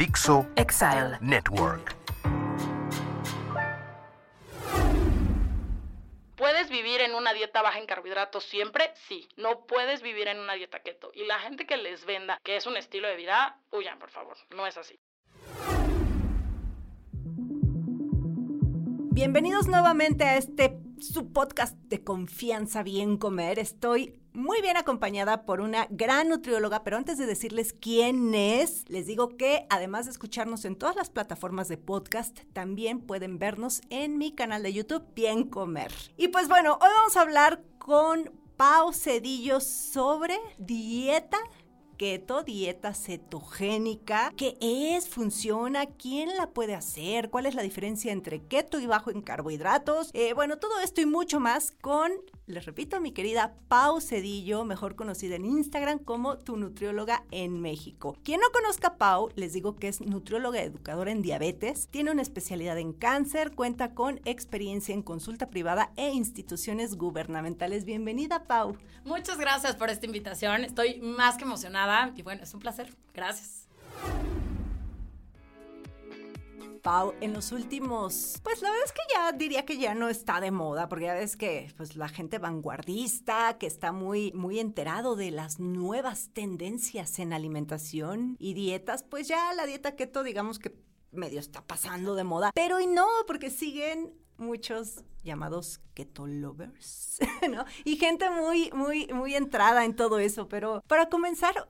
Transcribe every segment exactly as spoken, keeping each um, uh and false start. Dixo Exile Network. ¿Puedes vivir en una dieta baja en carbohidratos siempre? Sí. No puedes vivir en una dieta keto. Y la gente que les venda que es un estilo de vida, huyan, por favor. No es así. Bienvenidos nuevamente a este su podcast de confianza, Bien Comer. Estoy muy bien acompañada por una gran nutrióloga, pero antes de decirles quién es, les digo que además de escucharnos en todas las plataformas de podcast, también pueden vernos en mi canal de YouTube, Bien Comer. Y pues bueno, hoy vamos a hablar con Pau Cedillo sobre dieta keto, dieta cetogénica. ¿Qué es? ¿Funciona? ¿Quién la puede hacer? ¿Cuál es la diferencia entre keto y bajo en carbohidratos? Eh, bueno, todo esto y mucho más con, les repito, mi querida Pau Cedillo, mejor conocida en Instagram como tu nutrióloga en México. Quien no conozca a Pau, les digo que es nutrióloga educadora en diabetes, tiene una especialidad en cáncer, cuenta con experiencia en consulta privada e instituciones gubernamentales. Bienvenida, Pau. Muchas gracias por esta invitación. Estoy más que emocionada. Y bueno, es un placer. Gracias. Pau, en los últimos, pues la verdad es que ya diría que ya no está de moda, porque ya ves que pues la gente vanguardista, que está muy, muy enterado de las nuevas tendencias en alimentación y dietas, pues ya la dieta keto, digamos que medio está pasando de moda. Pero y no, porque siguen muchos llamados keto lovers, ¿no? Y gente muy, muy, muy entrada en todo eso. Pero para comenzar,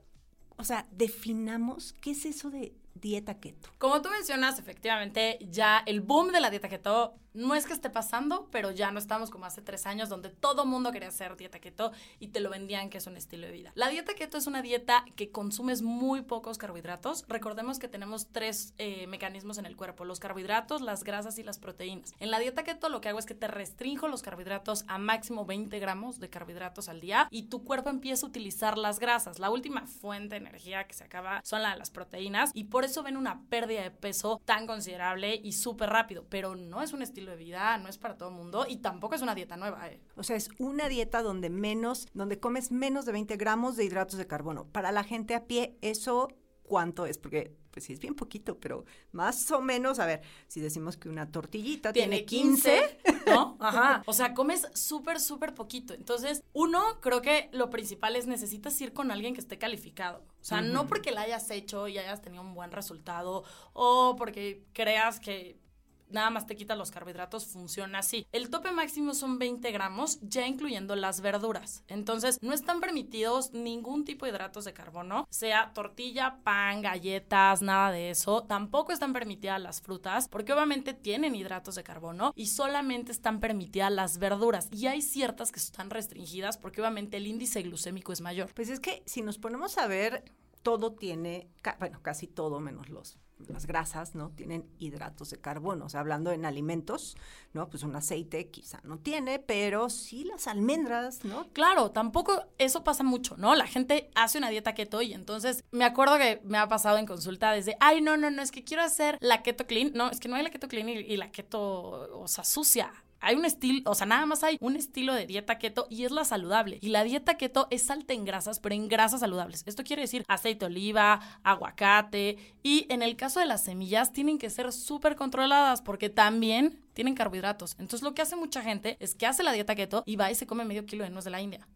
o sea, definamos qué es eso de dieta keto. Como tú mencionas, efectivamente, ya el boom de la dieta keto no es que esté pasando, pero ya no estamos como hace tres años donde todo mundo quería hacer dieta keto y te lo vendían que es un estilo de vida. La dieta keto es una dieta que consumes muy pocos carbohidratos. Recordemos que tenemos tres eh, mecanismos en el cuerpo, los carbohidratos, las grasas y las proteínas. En la dieta keto lo que hago es que te restringo los carbohidratos a máximo veinte gramos de carbohidratos al día y tu cuerpo empieza a utilizar las grasas. La última fuente de energía que se acaba son la, las proteínas y por eso ven una pérdida de peso tan considerable y súper rápido, pero no es un estilo de vida, no es para todo mundo y tampoco es una dieta nueva. Eh. O sea, es una dieta donde menos, donde comes menos de veinte gramos de hidratos de carbono. Para la gente a pie, ¿eso cuánto es? Porque pues sí es bien poquito, pero más o menos, a ver, si decimos que una tortillita tiene quince, ¿no? Ajá. O sea, comes súper, súper poquito. Entonces, uno, creo que lo principal es necesitas ir con alguien que esté calificado. O sea, uh-huh. No porque la hayas hecho y hayas tenido un buen resultado o porque creas que nada más te quitas los carbohidratos, funciona así. El tope máximo son veinte gramos, ya incluyendo las verduras. Entonces, no están permitidos ningún tipo de hidratos de carbono, sea tortilla, pan, galletas, nada de eso. Tampoco están permitidas las frutas, porque obviamente tienen hidratos de carbono y solamente están permitidas las verduras. Y hay ciertas que están restringidas porque obviamente el índice glucémico es mayor. Pues es que si nos ponemos a ver, todo tiene, ca- bueno, casi todo menos los las grasas, ¿no? Tienen hidratos de carbono. O sea, hablando en alimentos, ¿no? Pues un aceite quizá no tiene, pero sí las almendras, ¿no? Claro, tampoco eso pasa mucho, ¿no? La gente hace una dieta keto y entonces me acuerdo que me ha pasado en consulta desde, ay, no, no, no, es que quiero hacer la keto clean. No, es que no hay la keto clean y, y la keto, o sea, sucia. Hay un estilo, o sea, nada más hay un estilo de dieta keto y es la saludable. Y la dieta keto es alta en grasas, pero en grasas saludables. Esto quiere decir aceite de oliva, aguacate y en el caso de las semillas tienen que ser súper controladas porque también tienen carbohidratos. Entonces lo que hace mucha gente es que hace la dieta keto y va y se come medio kilo de nuez de la India.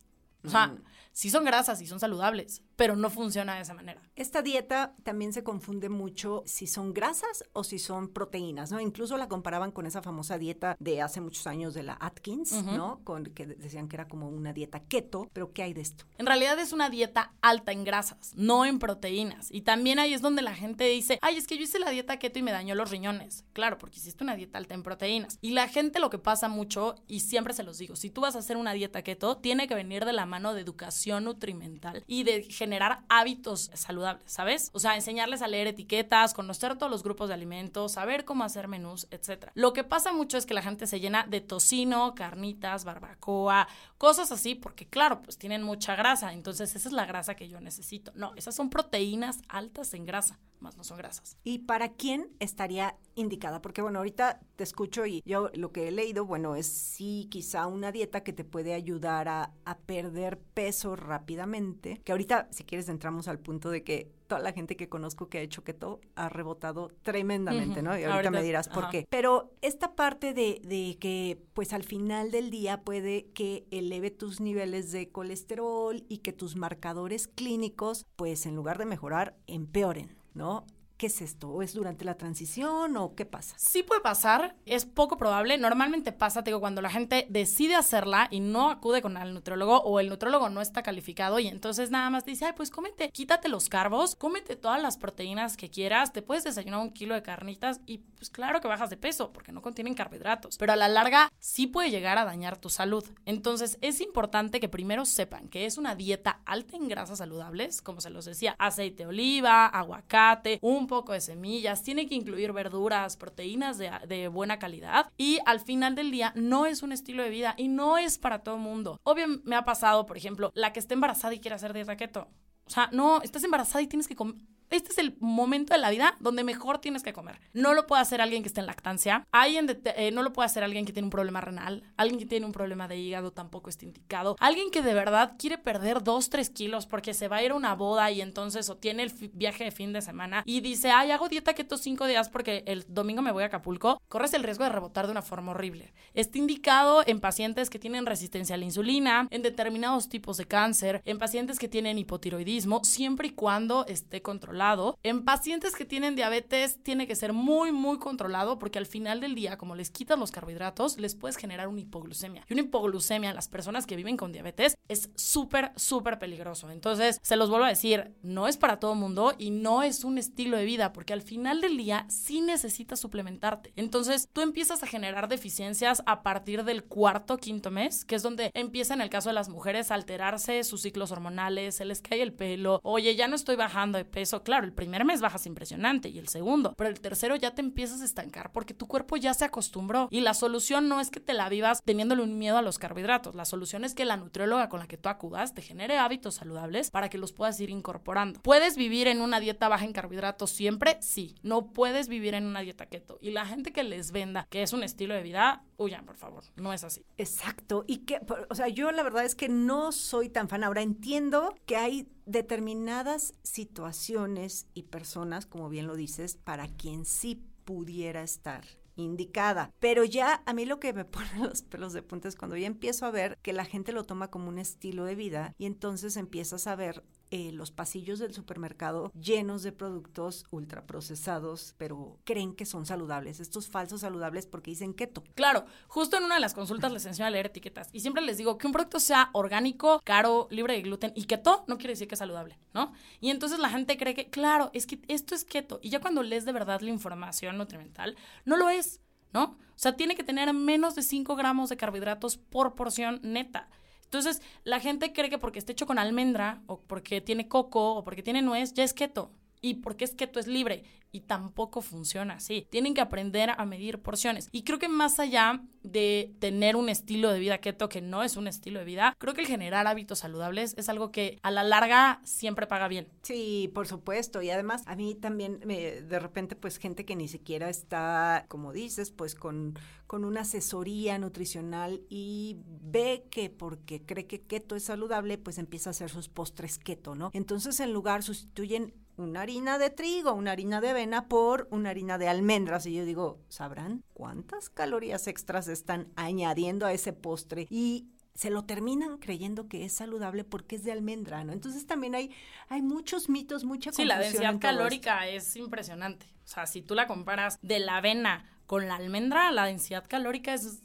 O sea, mm. sí son grasas, sí son saludables, pero no funciona de esa manera. Esta dieta también se confunde mucho si son grasas o si son proteínas, ¿no? Incluso la comparaban con esa famosa dieta de hace muchos años de la Atkins, uh-huh. ¿no? Con, que decían que era como una dieta keto, pero ¿qué hay de esto? En realidad es una dieta alta en grasas, no en proteínas. Y también ahí es donde la gente dice, ay, es que yo hice la dieta keto y me dañó los riñones. Claro, porque hiciste una dieta alta en proteínas. Y la gente lo que pasa mucho, y siempre se los digo, si tú vas a hacer una dieta keto, tiene que venir de la mano mano de educación nutrimental y de generar hábitos saludables, ¿sabes? O sea, enseñarles a leer etiquetas, conocer todos los grupos de alimentos, saber cómo hacer menús, etcétera. Lo que pasa mucho es que la gente se llena de tocino, carnitas, barbacoa, cosas así, porque claro, pues tienen mucha grasa, entonces esa es la grasa que yo necesito. No, esas son proteínas altas en grasa, más no son grasas. ¿Y para quién estaría indicada? Porque bueno, ahorita te escucho y yo lo que he leído, bueno, es sí quizá una dieta que te puede ayudar a, a perder peso rápidamente, que ahorita si quieres entramos al punto de que toda la gente que conozco que ha hecho keto ha rebotado tremendamente, uh-huh. ¿no? Y ahorita, ahorita me dirás por uh-huh. qué. Pero esta parte de, de que pues al final del día puede que eleve tus niveles de colesterol y que tus marcadores clínicos pues en lugar de mejorar empeoren, ¿no? ¿Qué es esto? ¿O es durante la transición o qué pasa? Sí puede pasar, es poco probable. Normalmente pasa, te digo, cuando la gente decide hacerla y no acude con el nutriólogo o el nutriólogo no está calificado y entonces nada más te dice, ay, pues cómete, quítate los carbos, cómete todas las proteínas que quieras, te puedes desayunar un kilo de carnitas y pues claro que bajas de peso porque no contienen carbohidratos, pero a la larga sí puede llegar a dañar tu salud. Entonces es importante que primero sepan que es una dieta alta en grasas saludables, como se los decía, aceite de oliva, aguacate, un un poco de semillas, tiene que incluir verduras, proteínas de, de buena calidad y al final del día no es un estilo de vida y no es para todo mundo. Obvio, me ha pasado, por ejemplo, la que está embarazada y quiere hacer dieta keto. O sea, no, estás embarazada y tienes que comer. Este es el momento de la vida donde mejor tienes que comer. No lo puede hacer alguien que está en lactancia, alguien de te- eh, no lo puede hacer alguien que tiene un problema renal, alguien que tiene un problema de hígado tampoco está indicado, alguien que de verdad quiere perder dos, tres kilos porque se va a ir a una boda y entonces o tiene el f- viaje de fin de semana y dice, ay, hago dieta keto cinco días porque el domingo me voy a Acapulco, corres el riesgo de rebotar de una forma horrible. Está indicado en pacientes que tienen resistencia a la insulina, en determinados tipos de cáncer, en pacientes que tienen hipotiroidismo, siempre y cuando esté controlado. En pacientes que tienen diabetes tiene que ser muy, muy controlado porque al final del día, como les quitan los carbohidratos, les puedes generar una hipoglucemia. Y una hipoglucemia en las personas que viven con diabetes es súper, súper peligroso. Entonces, se los vuelvo a decir, no es para todo mundo y no es un estilo de vida porque al final del día sí necesitas suplementarte. Entonces, tú empiezas a generar deficiencias a partir del cuarto, quinto mes, que es donde empieza en el caso de las mujeres a alterarse sus ciclos hormonales, se les cae el pelo, oye, ya no estoy bajando de peso. Claro, el primer mes bajas impresionante y el segundo, pero el tercero ya te empiezas a estancar porque tu cuerpo ya se acostumbró y la solución no es que te la vivas teniéndole un miedo a los carbohidratos, la solución es que la nutrióloga con la que tú acudas te genere hábitos saludables para que los puedas ir incorporando. ¿Puedes vivir en una dieta baja en carbohidratos siempre? Sí, no puedes vivir en una dieta keto y la gente que les venda que es un estilo de vida, huyan, por favor, no es así. Exacto, y que, o sea, yo la verdad es que no soy tan fan, ahora entiendo que hay determinadas situaciones y personas, como bien lo dices, para quien sí pudiera estar indicada, pero ya a mí lo que me pone los pelos de punta es cuando ya empiezo a ver que la gente lo toma como un estilo de vida y entonces empiezas a ver eh, los pasillos del supermercado llenos de productos ultraprocesados, pero creen que son saludables, estos falsos saludables porque dicen keto. Claro, justo en una de las consultas les enseño a leer etiquetas y siempre les digo que un producto sea orgánico, caro, libre de gluten y keto no quiere decir que es saludable, ¿no? Y entonces la gente cree que, claro, es que esto es keto y ya cuando lees de verdad la información nutrimental, no lo es, ¿no? O sea, tiene que tener menos de cinco gramos de carbohidratos por porción neta. Entonces, la gente cree que porque esté hecho con almendra, o porque tiene coco, o porque tiene nuez, ya es keto. Y porque es keto es libre. Y tampoco funciona así. Tienen que aprender a medir porciones. Y creo que más allá de tener un estilo de vida keto que no es un estilo de vida, creo que el generar hábitos saludables es algo que a la larga siempre paga bien. Sí, por supuesto. Y además a mí también me, de repente pues gente que ni siquiera está, como dices, pues con, con una asesoría nutricional y ve que porque cree que keto es saludable pues empieza a hacer sus postres keto, ¿no? Entonces en lugar sustituyen una harina de trigo, una harina de avena por una harina de almendras y yo digo, ¿sabrán cuántas calorías extras están añadiendo a ese postre? Y se lo terminan creyendo que es saludable porque es de almendra, ¿no? Entonces también hay, hay muchos mitos, mucha confusión. Sí, la densidad calórica es impresionante. O sea, si tú la comparas de la avena con la almendra, la densidad calórica es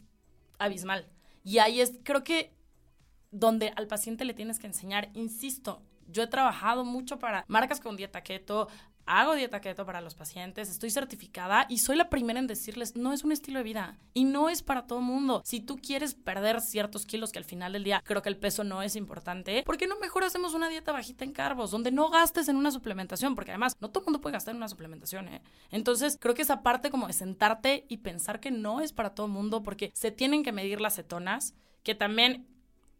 abismal. Y ahí es, creo que, donde al paciente le tienes que enseñar, insisto, Yo he trabajado mucho para marcas con dieta keto, hago dieta keto para los pacientes, estoy certificada y soy la primera en decirles, no es un estilo de vida y no es para todo mundo. Si tú quieres perder ciertos kilos, que al final del día creo que el peso no es importante, ¿por qué no mejor hacemos una dieta bajita en carbos, donde no gastes en una suplementación? Porque además, no todo el mundo puede gastar en una suplementación, ¿eh? Entonces, creo que esa parte como de sentarte y pensar que no es para todo mundo, porque se tienen que medir las cetonas, que también...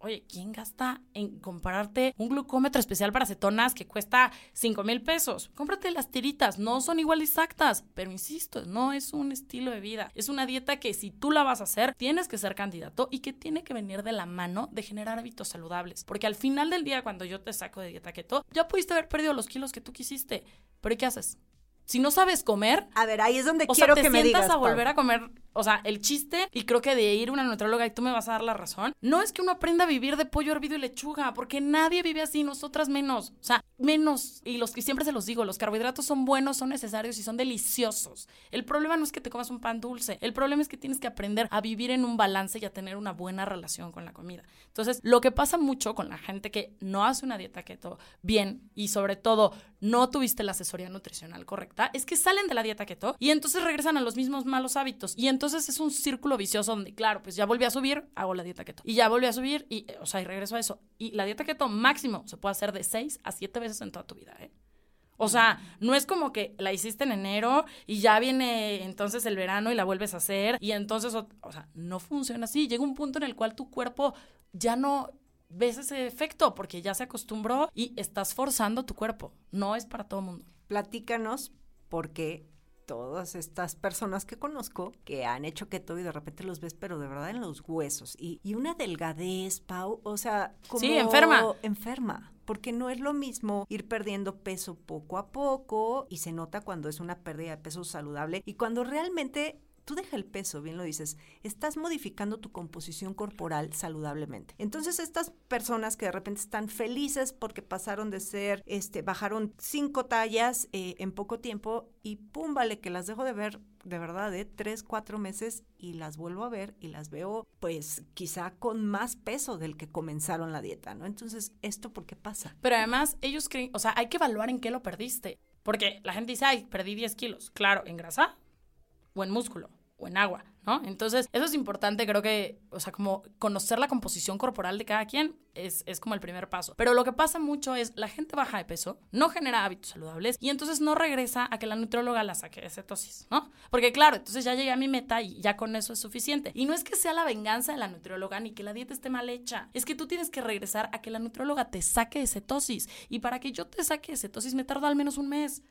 Oye, ¿quién gasta en comprarte un glucómetro especial para cetonas que cuesta cinco mil pesos? Cómprate las tiritas, no son igual exactas, pero insisto, no es un estilo de vida. Es una dieta que si tú la vas a hacer, tienes que ser candidato y que tiene que venir de la mano de generar hábitos saludables. Porque al final del día, cuando yo te saco de dieta keto, ya pudiste haber perdido los kilos que tú quisiste. ¿Pero qué haces? Si no sabes comer... A ver, ahí es donde quiero que me digas. O sea, te sientas a volver a comer... O sea, el chiste, y creo que de ir a una nutróloga, y tú me vas a dar la razón, no es que uno aprenda a vivir de pollo hervido y lechuga, porque nadie vive así, nosotras menos. O sea, menos. Y los que siempre se los digo, los carbohidratos son buenos, son necesarios y son deliciosos. El problema no es que te comas un pan dulce. El problema es que tienes que aprender a vivir en un balance y a tener una buena relación con la comida. Entonces, lo que pasa mucho con la gente que no hace una dieta keto bien, y sobre todo no tuviste la asesoría nutricional correcta, es que salen de la dieta keto y entonces regresan a los mismos malos hábitos. Y entonces es un círculo vicioso donde, claro, pues ya volví a subir, hago la dieta keto. Y ya volví a subir y, o sea, y regreso a eso. Y la dieta keto máximo se puede hacer de seis a siete veces en toda tu vida, ¿eh? O sea, no es como que la hiciste en enero y ya viene entonces el verano y la vuelves a hacer. Y entonces, o, o sea, no funciona así. Llega un punto en el cual tu cuerpo ya no... ves ese efecto porque ya se acostumbró y estás forzando tu cuerpo. No es para todo mundo. Platícanos, porque todas estas personas que conozco que han hecho keto y de repente los ves, pero de verdad en los huesos. Y, y una delgadez, Pau, o sea, como... Sí, enferma. Enferma, porque no es lo mismo ir perdiendo peso poco a poco y se nota cuando es una pérdida de peso saludable y cuando realmente... Tú deja el peso, bien lo dices, estás modificando tu composición corporal saludablemente. Entonces, estas personas que de repente están felices porque pasaron de ser, este, bajaron cinco tallas eh, en poco tiempo y pum, vale, que las dejo de ver, de verdad, de tres, cuatro meses y las vuelvo a ver y las veo, pues, quizá con más peso del que comenzaron la dieta, ¿no? Entonces, ¿esto por qué pasa? Pero además, ellos creen, o sea, hay que evaluar en qué lo perdiste. Porque la gente dice, ay, perdí diez kilos. Claro, ¿en grasa o en músculo o en agua, no? Entonces, eso es importante, creo que, o sea, como conocer la composición corporal de cada quien es, es como el primer paso. Pero lo que pasa mucho es, la gente baja de peso, no genera hábitos saludables y entonces no regresa a que la nutróloga la saque de cetosis, ¿no? Porque claro, entonces ya llegué a mi meta y ya con eso es suficiente. Y no es que sea la venganza de la nutróloga ni que la dieta esté mal hecha. Es que tú tienes que regresar a que la nutróloga te saque de cetosis. Y para que yo te saque de cetosis me tarda al menos un mes.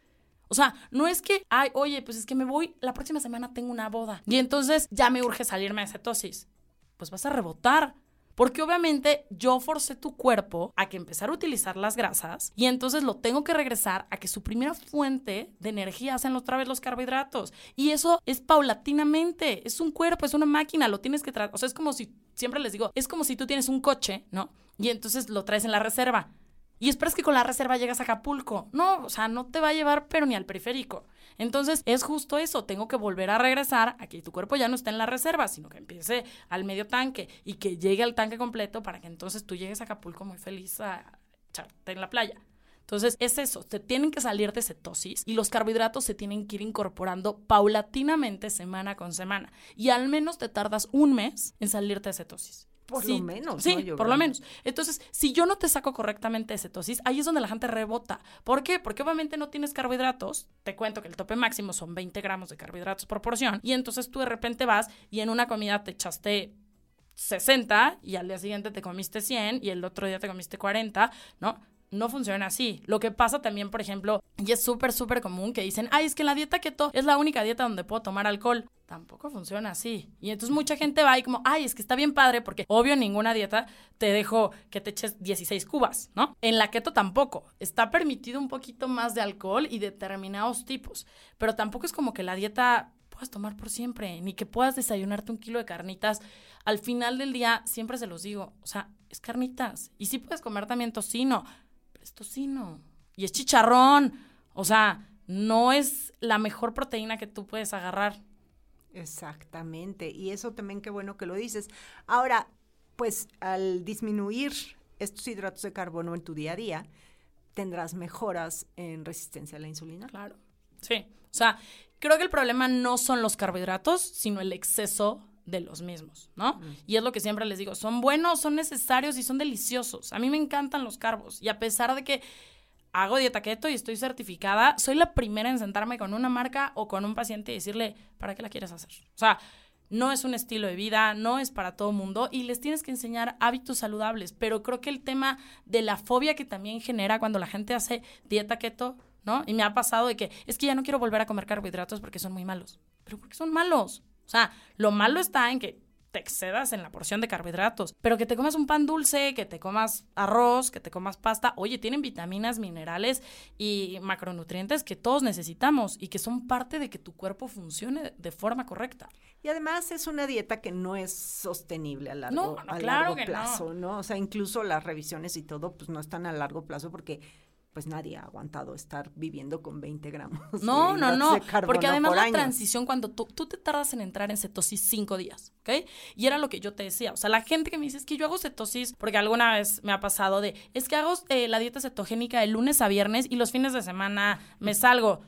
O sea, no es que, ay, oye, pues es que me voy, la próxima semana tengo una boda y entonces ya me urge salirme de cetosis. Pues vas a rebotar, porque obviamente yo forcé tu cuerpo a que empezara a utilizar las grasas y entonces lo tengo que regresar a que su primera fuente de energía hacen otra vez los carbohidratos. Y eso es paulatinamente, es un cuerpo, es una máquina, lo tienes que tratar. O sea, es como si, siempre les digo, es como si tú tienes un coche, ¿no? Y entonces lo traes en la reserva. Y esperas que con la reserva llegas a Acapulco. No, o sea, no te va a llevar, pero ni al periférico. Entonces, es justo eso. Tengo que volver a regresar a que tu cuerpo ya no esté en la reserva, sino que empiece al medio tanque y que llegue al tanque completo para que entonces tú llegues a Acapulco muy feliz a echarte en la playa. Entonces, es eso. Te tienen que salir de cetosis y los carbohidratos se tienen que ir incorporando paulatinamente semana con semana. Y al menos te tardas un mes en salirte de cetosis. Por sí, lo menos. Sí, ¿no? por creo. lo menos. Entonces, si yo no te saco correctamente de cetosis, ahí es donde la gente rebota. ¿Por qué? Porque obviamente no tienes carbohidratos. Te cuento que el tope máximo son veinte gramos de carbohidratos por porción. Y entonces tú de repente vas y en una comida te echaste sesenta y al día siguiente te comiste cien y el otro día te comiste cuarenta, ¿no? No funciona así. Lo que pasa también, por ejemplo, y es súper, súper común que dicen, ay, es que la dieta keto es la única dieta donde puedo tomar alcohol. Tampoco funciona así. Y entonces mucha gente va y como, ay, es que está bien padre, porque obvio ninguna dieta te dejó que te eches dieciséis cubas, ¿no? En la keto tampoco. Está permitido un poquito más de alcohol y determinados tipos. Pero tampoco es como que la dieta puedas tomar por siempre, ni que puedas desayunarte un kilo de carnitas. Al final del día, siempre se los digo, o sea, es carnitas. Y sí puedes comer también tocino, es tocino y es chicharrón, o sea, no es la mejor proteína que tú puedes agarrar. Exactamente, y eso también qué bueno que lo dices. Ahora, pues al disminuir estos hidratos de carbono en tu día a día, tendrás mejoras en resistencia a la insulina. Claro, sí. O sea, creo que el problema no son los carbohidratos, sino el exceso de los mismos, ¿no? Mm. Y es lo que siempre les digo, son buenos, son necesarios y son deliciosos. A mí me encantan los carbos. Y a pesar de que hago dieta keto y estoy certificada, soy la primera en sentarme con una marca o con un paciente y decirle, ¿para qué la quieres hacer? O sea, no es un estilo de vida, no es para todo mundo y les tienes que enseñar hábitos saludables. Pero creo que el tema de la fobia que también genera cuando la gente hace dieta keto, ¿no? Y me ha pasado de que es que ya no quiero volver a comer carbohidratos porque son muy malos. ¿Pero por qué son malos? O sea, lo malo está en que te excedas en la porción de carbohidratos, pero que te comas un pan dulce, que te comas arroz, que te comas pasta. Oye, tienen vitaminas, minerales y macronutrientes que todos necesitamos y que son parte de que tu cuerpo funcione de forma correcta. Y además es una dieta que no es sostenible a largo, no, no, a claro largo plazo, no. ¿no? O sea, incluso las revisiones y todo, pues no están a largo plazo porque pues nadie ha aguantado estar viviendo con veinte gramos no, de, no, no, de carbono porque además por la año. Transición cuando tú, tú te tardas en entrar en cetosis cinco días, ¿ok? Y era lo que yo te decía, o sea, la gente que me dice es que yo hago cetosis, porque alguna vez me ha pasado de, es que hago eh, la dieta cetogénica de lunes a viernes y los fines de semana me salgo.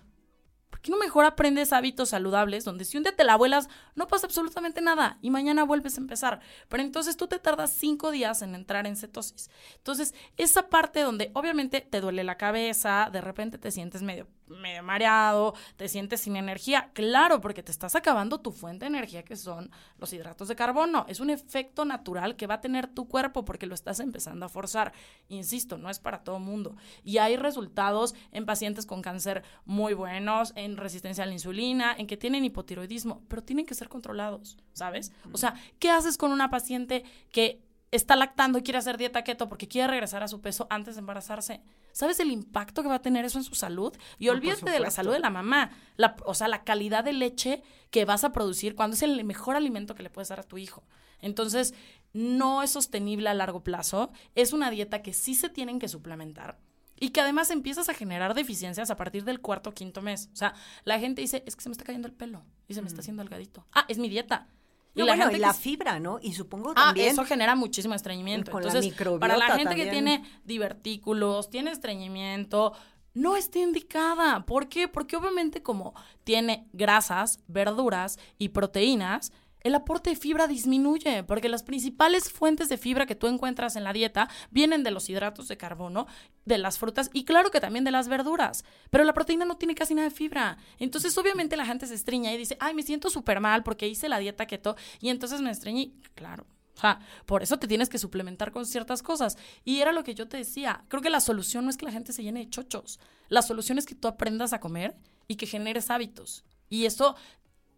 ¿Por qué no mejor aprendes hábitos saludables donde si un día te la vuelas no pasa absolutamente nada y mañana vuelves a empezar? Pero entonces tú te tardas cinco días en entrar en cetosis. Entonces, esa parte donde obviamente te duele la cabeza, de repente te sientes medio, medio mareado, te sientes sin energía. Claro, porque te estás acabando tu fuente de energía que son los hidratos de carbono. Es un efecto natural que va a tener tu cuerpo porque lo estás empezando a forzar. Insisto, no es para todo mundo. Y hay resultados en pacientes con cáncer muy buenos, en resistencia a la insulina, en que tienen hipotiroidismo, pero tienen que ser controlados, ¿sabes? O sea, ¿qué haces con una paciente que está lactando y quiere hacer dieta keto porque quiere regresar a su peso antes de embarazarse? ¿Sabes el impacto que va a tener eso en su salud? Y no, olvídate de la salud de la mamá, la, o sea, la calidad de leche que vas a producir cuando es el mejor alimento que le puedes dar a tu hijo. Entonces, no es sostenible a largo plazo, es una dieta que sí se tienen que suplementar, y que además empiezas a generar deficiencias a partir del cuarto o quinto mes. O sea, la gente dice, es que se me está cayendo el pelo y se me está haciendo delgadito. Ah, es mi dieta. No, y la, bueno, gente y la que... fibra, ¿no? Y supongo también... Ah, eso genera muchísimo estreñimiento. Con Entonces, la para la gente también que tiene divertículos, tiene estreñimiento, no está indicada. ¿Por qué? Porque obviamente como tiene grasas, verduras y proteínas, el aporte de fibra disminuye porque las principales fuentes de fibra que tú encuentras en la dieta vienen de los hidratos de carbono, de las frutas y claro que también de las verduras, pero la proteína no tiene casi nada de fibra. Entonces obviamente la gente se estreña y dice, ay, me siento súper mal porque hice la dieta keto y entonces me estreñí. Claro, o sea, por eso te tienes que suplementar con ciertas cosas y era lo que yo te decía, creo que la solución no es que la gente se llene de chochos, la solución es que tú aprendas a comer y que generes hábitos y eso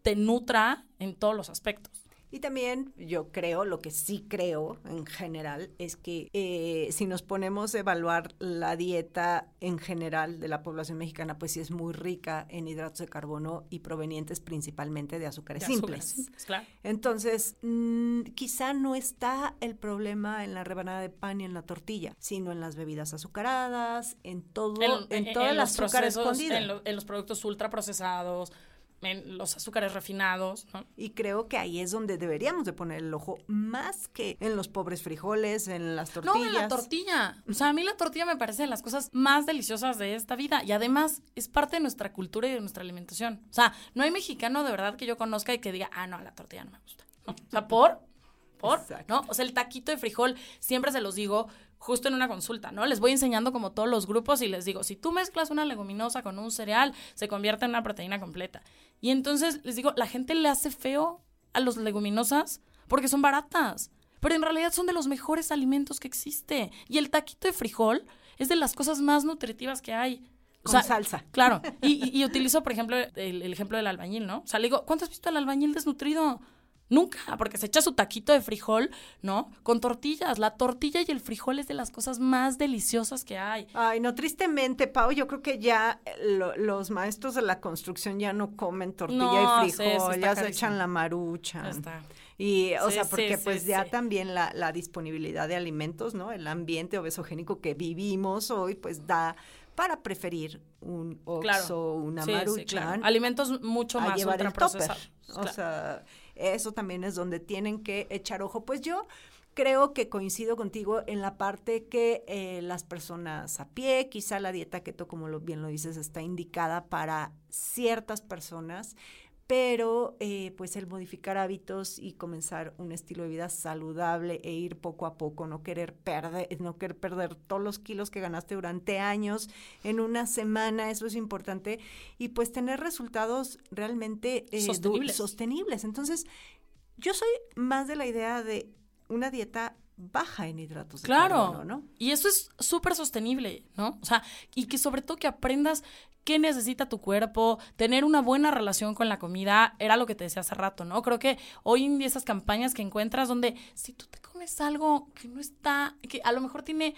te nutra en todos los aspectos. Y también yo creo, lo que sí creo en general, es que eh, si nos ponemos a evaluar la dieta en general de la población mexicana, pues sí es muy rica en hidratos de carbono y provenientes principalmente de azúcares de simples. Azúcares simples, claro. Entonces, mmm, quizá no está el problema en la rebanada de pan y en la tortilla, sino en las bebidas azucaradas, en todo el, en, en todo en el los azúcar procesos, escondido. En, lo, en los productos ultraprocesados, en los azúcares refinados, ¿no? Y creo que ahí es donde deberíamos de poner el ojo, más que en los pobres frijoles, en las tortillas. No, en la tortilla. O sea, a mí la tortilla me parece de las cosas más deliciosas de esta vida. Y además, es parte de nuestra cultura y de nuestra alimentación. O sea, no hay mexicano de verdad que yo conozca y que diga, ah, no, la tortilla no me gusta. No. O sea, ¿por? ¿Por? Exacto. ¿No? O sea, el taquito de frijol, siempre se los digo, justo en una consulta, ¿no? Les voy enseñando como todos los grupos y les digo, si tú mezclas una leguminosa con un cereal, se convierte en una proteína completa. Y entonces les digo, la gente le hace feo a las leguminosas porque son baratas, pero en realidad son de los mejores alimentos que existe. Y el taquito de frijol es de las cosas más nutritivas que hay. O sea, con salsa. Claro. Y, y, y utilizo, por ejemplo, el, el ejemplo del albañil, ¿no? O sea, le digo, ¿cuánto has visto al albañil desnutrido? Nunca, porque se echa su taquito de frijol, ¿no? Con tortillas. La tortilla y el frijol es de las cosas más deliciosas que hay. Ay, no, tristemente, Pau, yo creo que ya lo, los maestros de la construcción ya no comen tortilla no, y frijol, sí, ya carísimo. Se echan la marucha. Ya está. Y, o sí, sea, porque sí, pues sí, ya sí. También la, la disponibilidad de alimentos, ¿no? El ambiente obesogénico que vivimos hoy, pues da para preferir un Oxxo, claro, una sí, marucha. Sí, claro. Alimentos mucho más ultraprocesados. O claro. sea... Eso también es donde tienen que echar ojo. Pues yo creo que coincido contigo en la parte que eh, las personas a pie, quizá la dieta keto, como lo, bien lo dices, está indicada para ciertas personas, pero eh, pues el modificar hábitos y comenzar un estilo de vida saludable e ir poco a poco, no querer perder, no querer perder todos los kilos que ganaste durante años en una semana, eso es importante, y pues tener resultados realmente eh, sostenibles. Du- sostenibles. Entonces, yo soy más de la idea de una dieta baja en hidratos de claro, carbono, ¿no? Y eso es súper sostenible, ¿no? O sea, y que sobre todo que aprendas qué necesita tu cuerpo, tener una buena relación con la comida, era lo que te decía hace rato, ¿no? Creo que hoy en día esas campañas que encuentras donde si tú te comes algo que no está, que a lo mejor tiene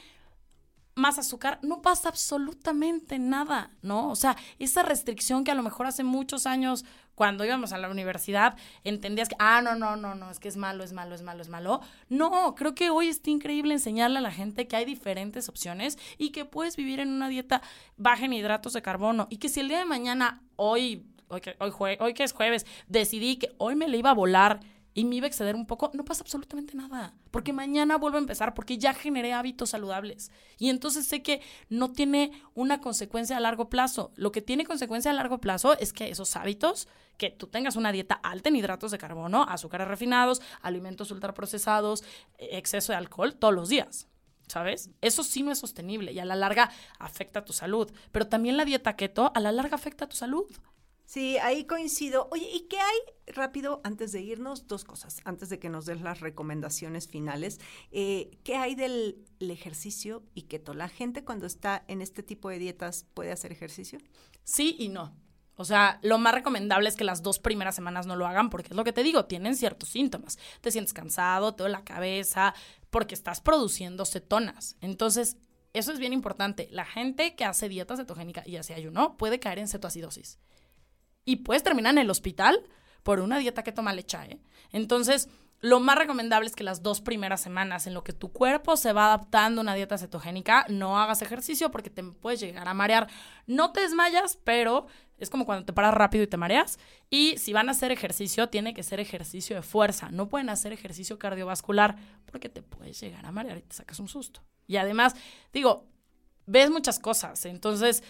más azúcar, no pasa absolutamente nada, ¿no? O sea, esa restricción que a lo mejor hace muchos años, cuando íbamos a la universidad, entendías que, ah, no, no, no, no, es que es malo, es malo, es malo, es malo. No, creo que hoy está increíble enseñarle a la gente que hay diferentes opciones y que puedes vivir en una dieta baja en hidratos de carbono y que si el día de mañana, hoy, hoy que, hoy jue- hoy que es jueves, decidí que hoy me le iba a volar y me iba a exceder un poco, no pasa absolutamente nada, porque mañana vuelvo a empezar, porque ya generé hábitos saludables, y entonces sé que no tiene una consecuencia a largo plazo. Lo que tiene consecuencia a largo plazo es que esos hábitos, que tú tengas una dieta alta en hidratos de carbono, azúcares refinados, alimentos ultraprocesados, exceso de alcohol todos los días, ¿sabes? Eso sí no es sostenible, y a la larga afecta tu salud, pero también la dieta keto a la larga afecta tu salud. Sí, ahí coincido. Oye, ¿y qué hay? Rápido, antes de irnos, dos cosas. Antes de que nos des las recomendaciones finales, eh, ¿qué hay del el ejercicio y keto? ¿La gente cuando está en este tipo de dietas puede hacer ejercicio? Sí y no. O sea, lo más recomendable es que las dos primeras semanas no lo hagan, porque es lo que te digo, tienen ciertos síntomas. Te sientes cansado, te duele la cabeza, porque estás produciendo cetonas. Entonces, eso es bien importante. La gente que hace dieta cetogénica y hace ayuno puede caer en cetoacidosis. Y puedes terminar en el hospital por una dieta keto mal hecha, ¿eh? Entonces, lo más recomendable es que las dos primeras semanas en lo que tu cuerpo se va adaptando a una dieta cetogénica, no hagas ejercicio porque te puedes llegar a marear. No te desmayas, pero es como cuando te paras rápido y te mareas. Y si van a hacer ejercicio, tiene que ser ejercicio de fuerza. No pueden hacer ejercicio cardiovascular porque te puedes llegar a marear y te sacas un susto. Y además, digo, ves muchas cosas, entonces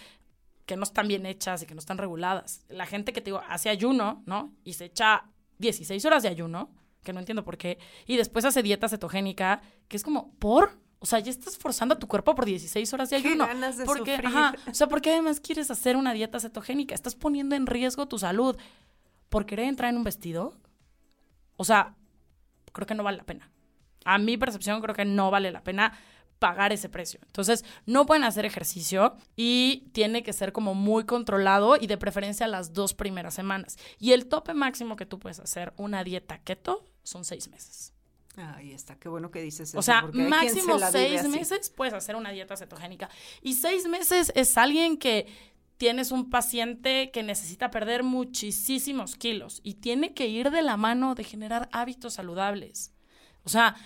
que no están bien hechas y que no están reguladas. La gente que, te digo, hace ayuno, ¿no? Y se echa dieciséis horas de ayuno, que no entiendo por qué, y después hace dieta cetogénica, que es como, ¿por? O sea, ya estás forzando a tu cuerpo por dieciséis horas de ayuno. Qué ganas de porque, sufrir. Ajá, o sea, ¿por qué además quieres hacer una dieta cetogénica? Estás poniendo en riesgo tu salud. ¿Por querer entrar en un vestido? O sea, creo que no vale la pena. A mi percepción, creo que no vale la pena pagar ese precio. Entonces, no pueden hacer ejercicio y tiene que ser como muy controlado y de preferencia las dos primeras semanas. Y el tope máximo que tú puedes hacer una dieta keto son seis meses. Ahí está, qué bueno que dices eso. O sea, máximo se seis meses puedes hacer una dieta cetogénica. Y seis meses es alguien que tienes un paciente que necesita perder muchísimos kilos y tiene que ir de la mano de generar hábitos saludables. O sea,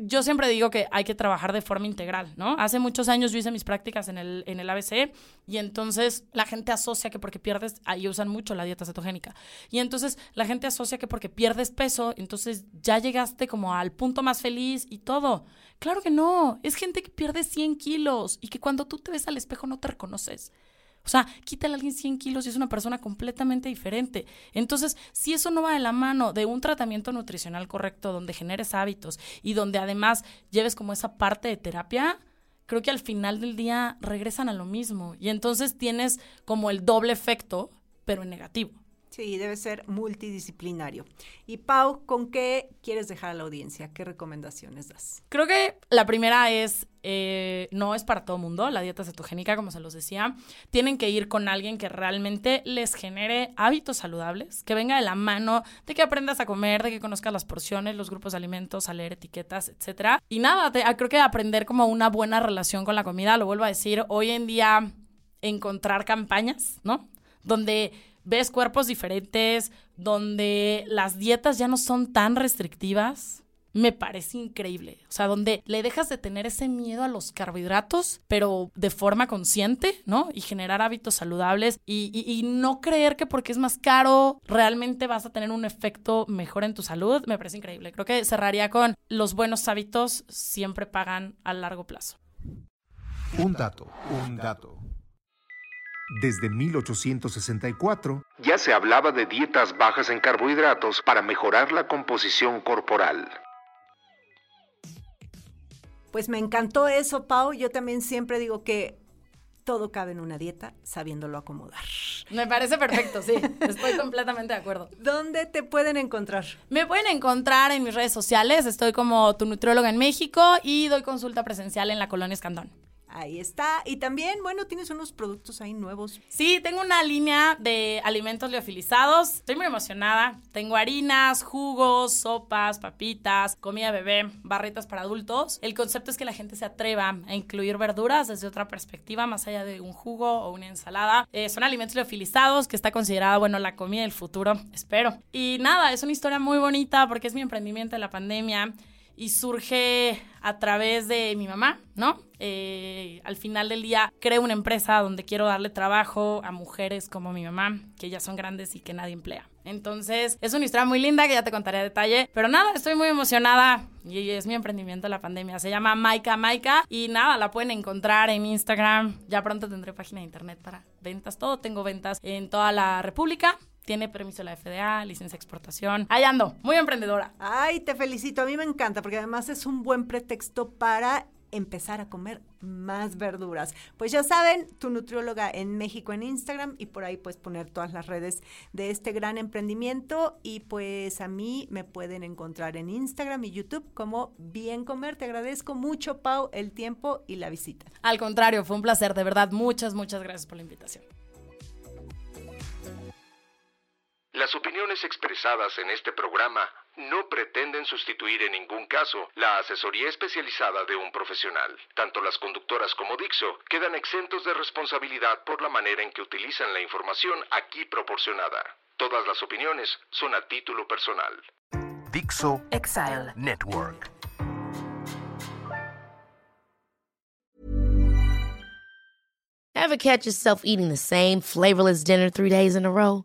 yo siempre digo que hay que trabajar de forma integral, ¿no? Hace muchos años yo hice mis prácticas en el, en el A B C y entonces la gente asocia que porque pierdes, ahí usan mucho la dieta cetogénica, y entonces la gente asocia que porque pierdes peso, entonces ya llegaste como al punto más feliz y todo. Claro que no, es gente que pierde cien kilos y que cuando tú te ves al espejo no te reconoces. O sea, quítale a alguien cien kilos y es una persona completamente diferente. Entonces, si eso no va de la mano de un tratamiento nutricional correcto, donde generes hábitos y donde además lleves como esa parte de terapia, creo que al final del día regresan a lo mismo. Y entonces tienes como el doble efecto, pero en negativo. Sí, debe ser multidisciplinario. Y Pau, ¿con qué quieres dejar a la audiencia? ¿Qué recomendaciones das? Creo que la primera es, eh, no es para todo mundo, la dieta cetogénica, como se los decía. Tienen que ir con alguien que realmente les genere hábitos saludables, que venga de la mano, de que aprendas a comer, de que conozcas las porciones, los grupos de alimentos, a leer etiquetas, etcétera. Y nada, te, creo que aprender como una buena relación con la comida, lo vuelvo a decir, hoy en día encontrar campañas, ¿no? Donde ves cuerpos diferentes, donde las dietas ya no son tan restrictivas, me parece increíble. O sea, donde le dejas de tener ese miedo a los carbohidratos, pero de forma consciente, ¿no? Y generar hábitos saludables y, y, y no creer que porque es más caro realmente vas a tener un efecto mejor en tu salud, me parece increíble. Creo que cerraría con los buenos hábitos siempre pagan a largo plazo. Un dato, un dato. Desde mil ochocientos sesenta y cuatro ya se hablaba de dietas bajas en carbohidratos para mejorar la composición corporal. Pues me encantó eso, Pau. Yo también siempre digo que todo cabe en una dieta, sabiéndolo acomodar. Me parece perfecto, sí. Estoy completamente de acuerdo. ¿Dónde te pueden encontrar? Me pueden encontrar en mis redes sociales. Estoy como Tu Nutrióloga en México y doy consulta presencial en la Colonia Escandón. Ahí está. Y también, bueno, tienes unos productos ahí nuevos. Sí, tengo una línea de alimentos liofilizados. Estoy muy emocionada. Tengo harinas, jugos, sopas, papitas, comida bebé, barritas para adultos. El concepto es que la gente se atreva a incluir verduras desde otra perspectiva, más allá de un jugo o una ensalada. Eh, son alimentos liofilizados que está considerada, bueno, la comida del futuro, espero. Y nada, es una historia muy bonita porque es mi emprendimiento de la pandemia. Y surge a través de mi mamá, ¿no? Eh, al final del día creo una empresa donde quiero darle trabajo a mujeres como mi mamá, que ya son grandes y que nadie emplea. Entonces, es una historia muy linda que ya te contaré a detalle. Pero nada, estoy muy emocionada y es mi emprendimiento de la pandemia. Se llama Maica Maica y nada, la pueden encontrar en Instagram. Ya pronto tendré página de internet para ventas, todo. Tengo ventas en toda la República. Tiene permiso de la F D A, licencia de exportación. Ahí ando, muy emprendedora. Ay, te felicito, a mí me encanta, porque además es un buen pretexto para empezar a comer más verduras. Pues ya saben, Tu Nutrióloga en México en Instagram, y por ahí puedes poner todas las redes de este gran emprendimiento. Y pues a mí me pueden encontrar en Instagram y YouTube como Bien Comer. Te agradezco mucho, Pau, el tiempo y la visita. Al contrario, fue un placer, de verdad. Muchas, muchas gracias por la invitación. Las opiniones expresadas en este programa no pretenden sustituir en ningún caso la asesoría especializada de un profesional. Tanto las conductoras como Dixo quedan exentos de responsabilidad por la manera en que utilizan la información aquí proporcionada. Todas las opiniones son a título personal. Dixo Exile Network. Ever catch yourself eating the same flavorless dinner three days in a row?